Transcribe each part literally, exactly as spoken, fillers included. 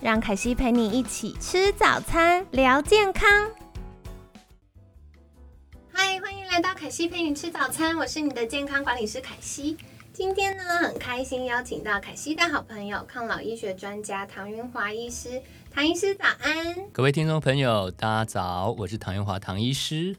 让凯西陪你一起吃早餐，聊健康。嗨，欢迎来到凯西陪你吃早餐，我是你的健康管理师凯西。今天呢，很开心邀请到凯西的好朋友，抗老医学专家唐云华医师。唐医师早安。各位听众朋友大家早，我是唐云华唐医师。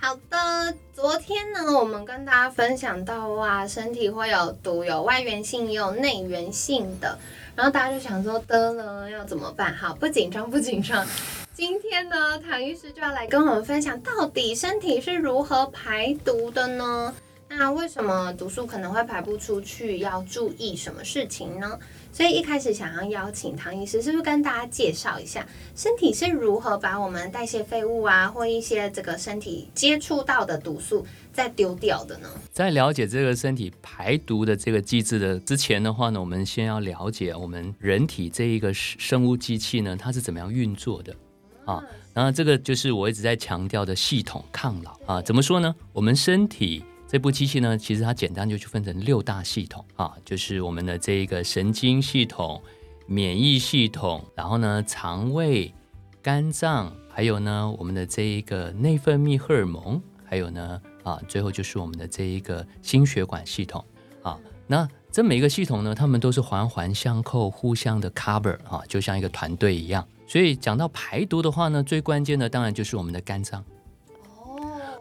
好的，昨天呢，我们跟大家分享到哇，身体会有毒，有外源性也有内源性的，然后大家就想说得了要怎么办？好，不紧张不紧张。今天呢，唐医师就要来跟我们分享，到底身体是如何排毒的呢？那为什么毒素可能会排不出去？要注意什么事情呢？所以一开始想要邀请唐医师，是不是跟大家介绍一下身体是如何把我们代谢废物啊，或一些这个身体接触到的毒素再丢掉的呢？在了解这个身体排毒的这个机制的之前的话呢，我们先要了解我们人体这一个生物机器呢，它是怎么样运作的啊。然后这个就是我一直在强调的系统抗老啊。怎么说呢？我们身体这部机器呢，其实它简单就去分成六大系统啊，就是我们的这个神经系统、免疫系统，然后呢肠胃、肝脏，还有呢我们的这一个内分泌荷尔蒙，还有呢啊最后就是我们的这一个心血管系统啊。那这每一个系统呢，它们都是环环相扣，互相的 cover 啊，就像一个团队一样。所以讲到排毒的话呢，最关键的当然就是我们的肝脏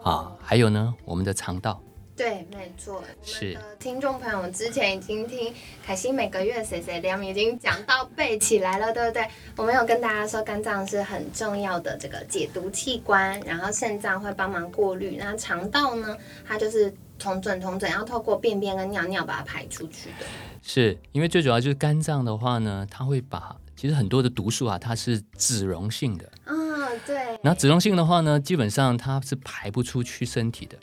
啊，还有呢我们的肠道。对，没错。是听众朋友之前已经听凯西每个月谁谁聊已经讲到背起来了，对不对？我们有跟大家说肝脏是很重要的这个解毒器官，然后肾脏会帮忙过滤，那肠道呢，它就是统整统整要透过便便跟尿尿把它排出去的。是因为最主要就是肝脏的话呢，它会把其实很多的毒素啊，它是脂溶性的。嗯、哦，对。那脂溶性的话呢，基本上它是排不出去身体的。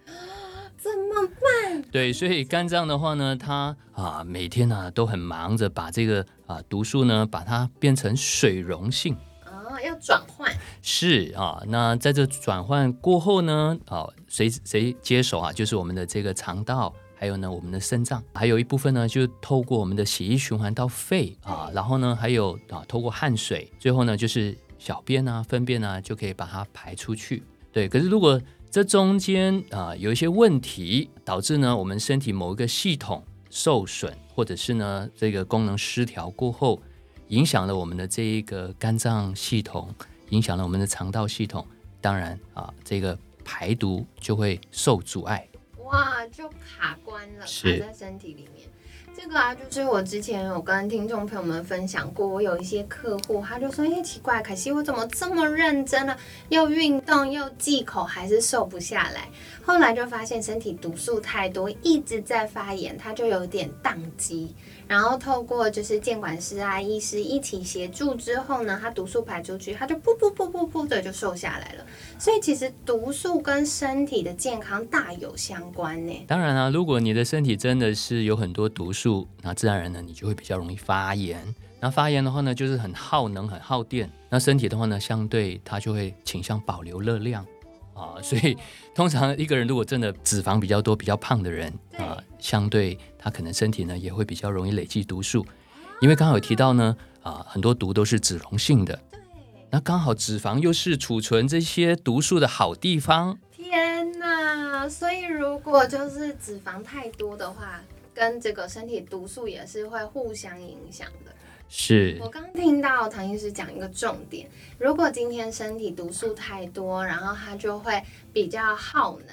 对，所以肝脏的话呢，它啊每天啊都很忙着把这个啊毒素呢，把它变成水溶性哦，要转换。是啊，那在这转换过后呢，啊谁谁接手啊，就是我们的这个肠道，还有呢我们的肾脏，还有一部分呢就透过我们的血液循环到肺啊，然后呢还有啊透过汗水，最后呢就是小便啊、粪便啊就可以把它排出去。对，可是如果这中间、呃、有一些问题导致呢我们身体某一个系统受损，或者是呢这个功能失调过后，影响了我们的这一个肝脏系统，影响了我们的肠道系统，当然啊这个排毒就会受阻碍。哇，就卡关了，卡在身体里面。这个啊，就是我之前有跟听众朋友们分享过，我有一些客户，他就说：“哎，奇怪，凯西，我怎么这么认真啊？又运动又忌口，还是瘦不下来。”后来就发现身体毒素太多，一直在发炎，他就有点宕机。然后透过就是健管师啊、医师一起协助之后呢，他毒素排出去，他就噗噗噗噗噗的就瘦下来了。所以其实毒素跟身体的健康大有相关呢。当然啊，如果你的身体真的是有很多毒素，那自然而然呢，你就会比较容易发炎。那发炎的话呢，就是很耗能、很耗电。那身体的话呢，相对它就会倾向保留热量啊、呃，所以通常一个人如果真的脂肪比较多、比较胖的人啊、呃，相对他可能身体呢也会比较容易累积毒素。因为刚好有提到呢，啊、呃，很多毒都是脂溶性的，那刚好脂肪又是储存这些毒素的好地方。天哪！所以如果就是脂肪太多的话，跟这个身体毒素也是会互相影响的。是我刚听到唐医师讲一个重点，如果今天身体毒素太多，然后它就会比较耗能，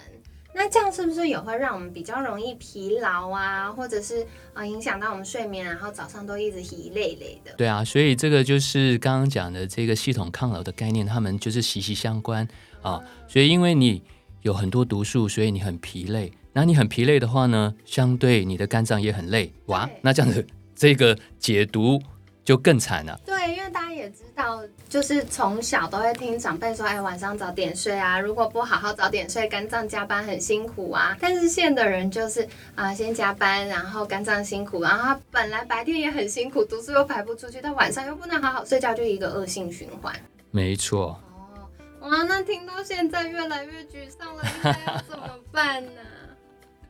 那这样是不是也会让我们比较容易疲劳啊，或者是、呃、影响到我们睡眠，然后早上都一直疲累累的？对啊，所以这个就是刚刚讲的这个系统抗老的概念，它们就是息息相关啊、哦。所以因为你有很多毒素，所以你很疲累。那你很疲累的话呢，相对你的肝脏也很累。哇，那这样子这个解毒就更惨了。对，因为大家也也知道，就是从小都会听长辈说，哎，晚上早点睡啊，如果不好好早点睡，肝脏加班很辛苦啊。但是现在的人就是啊、呃，先加班，然后肝脏辛苦，然后他本来白天也很辛苦，读书又排不出去，到晚上又不能好好睡觉，就一个恶性循环。没错。哦，哇，那听到现在越来越沮丧了，应该要怎么办呢？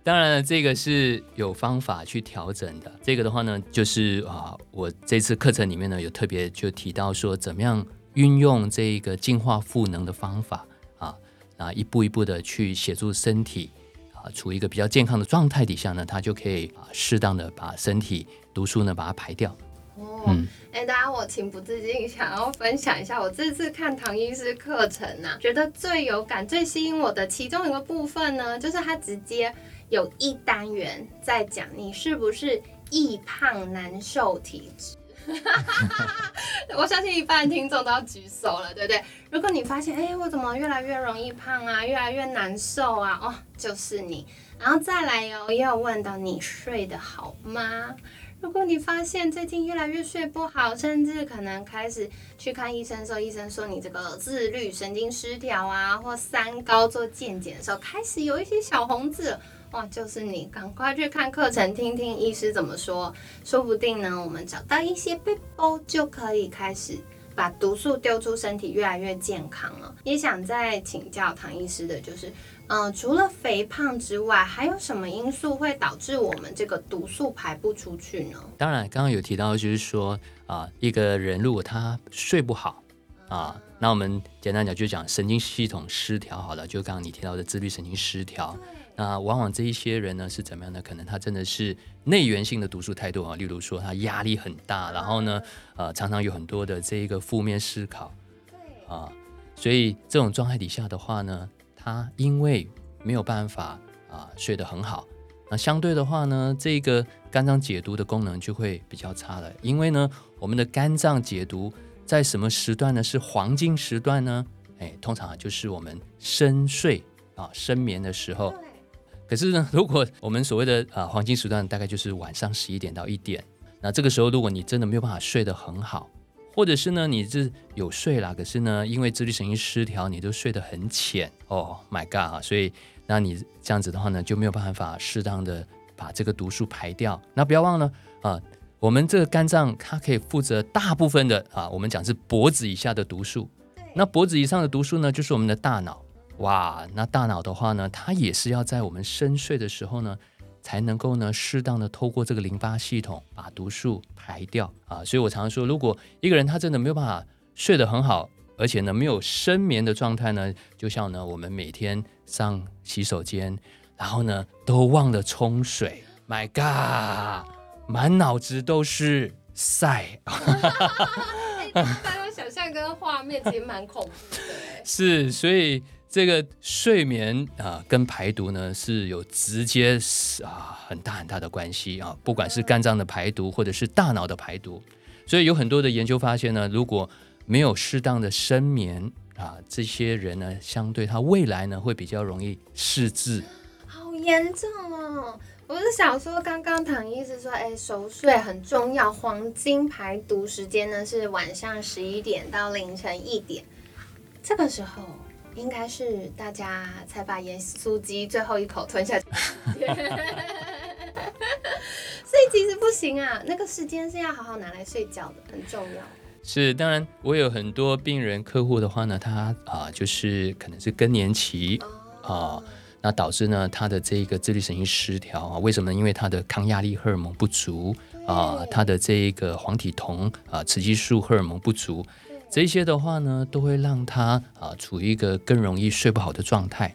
当然这个是有方法去调整的，这个的话呢就是、啊、我这次课程里面呢有特别就提到说怎么样运用这个净化赋能的方法、啊啊、一步一步的去协助身体、啊、处于一个比较健康的状态底下呢，它就可以、啊、适当的把身体毒素呢把它排掉。哦，哎、嗯，大家，我情不自禁想要分享一下，我这次看唐医师课程啊，觉得最有感、最吸引我的其中一个部分呢，就是他直接有一单元在讲你是不是易胖难瘦体质。我相信一般听众都要举手了，对不对？如果你发现，哎，我怎么越来越容易胖啊，越来越难受啊，哦，就是你。然后再来哦，也有问到你睡得好吗？如果你发现最近越来越睡不好，甚至可能开始去看医生的时候，医生说你这个自律神经失调啊，或三高做健检的时候，开始有一些小红字，哇，就是你，赶快去看课程，听听医师怎么说，说不定呢，我们找到一些撇步就可以开始把毒素丢出身体，越来越健康了。也想再请教唐医师的就是，呃，除了肥胖之外，还有什么因素会导致我们这个毒素排不出去呢？当然，刚刚有提到就是说，啊、呃，一个人如果他睡不好啊、呃，那我们简单讲就讲神经系统失调好了，就刚刚你提到的自律神经失调。那往往这一些人呢是怎么样的？可能他真的是内源性的毒素太多啊，例如说他压力很大，然后呢，呃，常常有很多的这个负面思考，啊，所以这种状态底下的话呢，他因为没有办法啊睡得很好，那相对的话呢，这个肝脏解毒的功能就会比较差了，因为呢，我们的肝脏解毒在什么时段呢？是黄金时段呢？哎，通常就是我们深睡啊、深眠的时候。可是呢，如果我们所谓的、呃、黄金时段大概就是晚上十一点到一点，那这个时候如果你真的没有办法睡得很好，或者是呢你是有睡啦，可是呢因为自律神经失调你都睡得很浅， Oh my god 啊，所以那你这样子的话呢就没有办法适当的把这个毒素排掉。那不要忘了啊、呃，我们这个肝脏它可以负责大部分的啊、呃，我们讲是脖子以下的毒素，那脖子以上的毒素呢就是我们的大脑。哇，那大脑的话呢，它也是要在我们深睡的时候呢，才能够呢适当的透过这个淋巴系统把毒素排掉啊。所以我常常说，如果一个人他真的没有办法睡得很好，而且呢没有深眠的状态呢，就像呢我们每天上洗手间，然后呢都忘了冲水 ，My God， 满脑子都是晒。大家想象跟画面其实蛮恐怖的。是，所以。这个睡眠、呃、跟排毒呢是有直接、啊、很大很大的关系、啊、不管是肝脏的排毒或者是大脑的排毒，所以有很多的研究发现呢，如果没有适当的深眠、啊、这些人呢相对他未来呢会比较容易失智。好严重哦！我是想说刚刚唐医师说哎，熟睡很重要，黄金排毒时间呢是晚上十一点到凌晨一点，这个时候应该是大家才把盐酥鸡最后一口吞下去所以其实不行啊，那个时间是要好好拿来睡觉的，很重要。是，当然我有很多病人客户的话呢，他、呃、就是可能是更年期、哦呃、那导致呢他的这个自律神经失调、啊、为什么呢？因为他的抗压力荷尔蒙不足、呃、他的这个黄体酮、呃、雌激素荷尔蒙不足，这些的话呢，都会让他啊、呃、处于一个更容易睡不好的状态。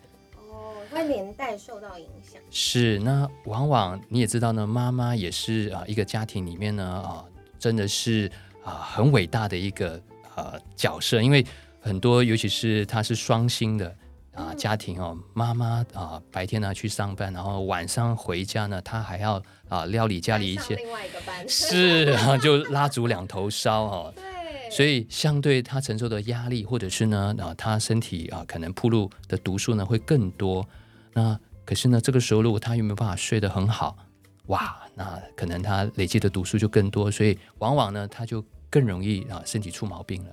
哦，会连带受到影响。是，那往往你也知道呢，妈妈也是啊、呃、一个家庭里面呢啊、呃、真的是啊、呃、很伟大的一个呃角色，因为很多尤其是她是双薪的啊、呃、家庭哦，妈妈啊、呃、白天呢去上班，然后晚上回家呢，她还要啊、呃、料理家里一些。另外一个班。是啊，就蜡烛两头烧哦。所以相对他承受的压力，或者是呢、啊、他身体、啊、可能暴露的毒素呢会更多。那可是呢这个时候如果他有没有办法睡得很好，哇，那可能他累积的毒素就更多，所以往往呢他就更容易啊身体出毛病了。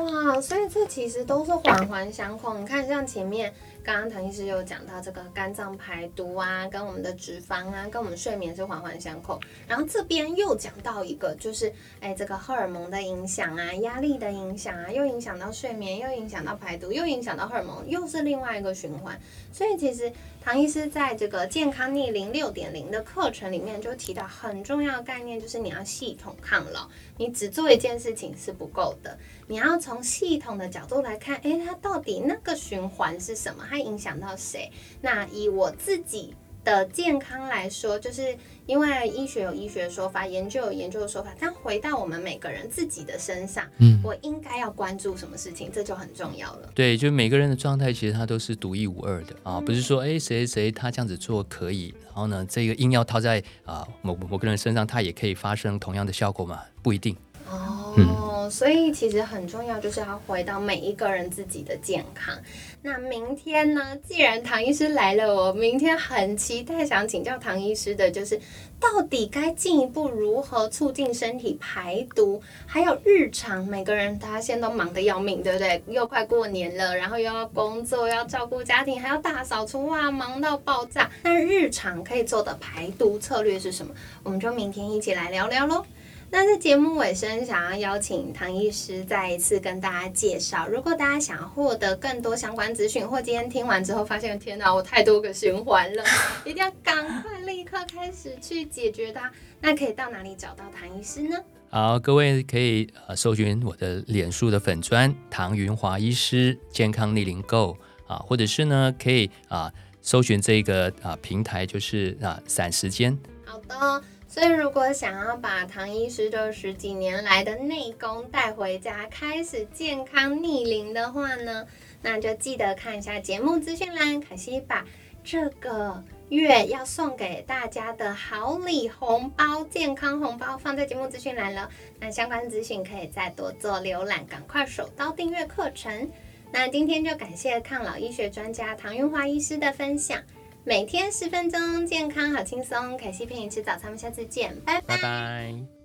哇，所以这其实都是环环相扣。你看，像前面刚刚唐医师有讲到这个肝脏排毒啊，跟我们的脂肪啊，跟我们睡眠是环环相扣。然后这边又讲到一个，就是哎，这个荷尔蒙的影响啊，压力的影响啊，又影响到睡眠，又影响到排毒，又影响到荷尔蒙，又是另外一个循环。所以其实唐医师在这个健康逆龄 六点零 的课程里面就提到很重要的概念，就是你要系统抗老，你只做一件事情是不够的，你要从系统的角度来看，哎，它到底那个循环是什么，它影响到谁？那以我自己的健康来说，就是因为医学有医学的说法，研究有研究的说法，但回到我们每个人自己的身上，嗯，我应该要关注什么事情，这就很重要了。对，就每个人的状态其实它都是独一无二的啊，不是说哎谁谁他这样子做可以，然后呢这个硬要套在啊某某个人身上，他也可以发生同样的效果嘛？不一定。哦。嗯，所以其实很重要，就是要回到每一个人自己的健康。那明天呢，既然唐医师来了，我明天很期待想请教唐医师的就是到底该进一步如何促进身体排毒，还有日常每个人大家现在都忙得要命，对不对？又快过年了，然后又要工作，又要照顾家庭，还要大扫除，哇，忙到爆炸。那日常可以做的排毒策略是什么？我们就明天一起来聊聊咯。那在节目尾声，想要邀请唐医师再一次跟大家介绍，如果大家想获得更多相关资讯，或今天听完之后发现天哪，我太多个循环了，一定要赶快立刻开始去解决它，那可以到哪里找到唐医师呢？好，各位可以、呃、搜寻我的脸书的粉专唐云华医师健康逆龄 Go 啊，或者是呢可以啊搜寻这个啊平台，就是啊散时间。好的。所以如果想要把唐医师这十几年来的内功带回家，开始健康逆龄的话呢，那就记得看一下节目资讯栏，凯西把这个月要送给大家的好礼红包、健康红包放在节目资讯栏了，那相关资讯可以再多做浏览，赶快手刀订阅课程。那今天就感谢抗老医学专家唐云华医师的分享，每天十分钟，健康好轻松。凯西陪你吃早餐，我们下次见，拜拜。拜拜。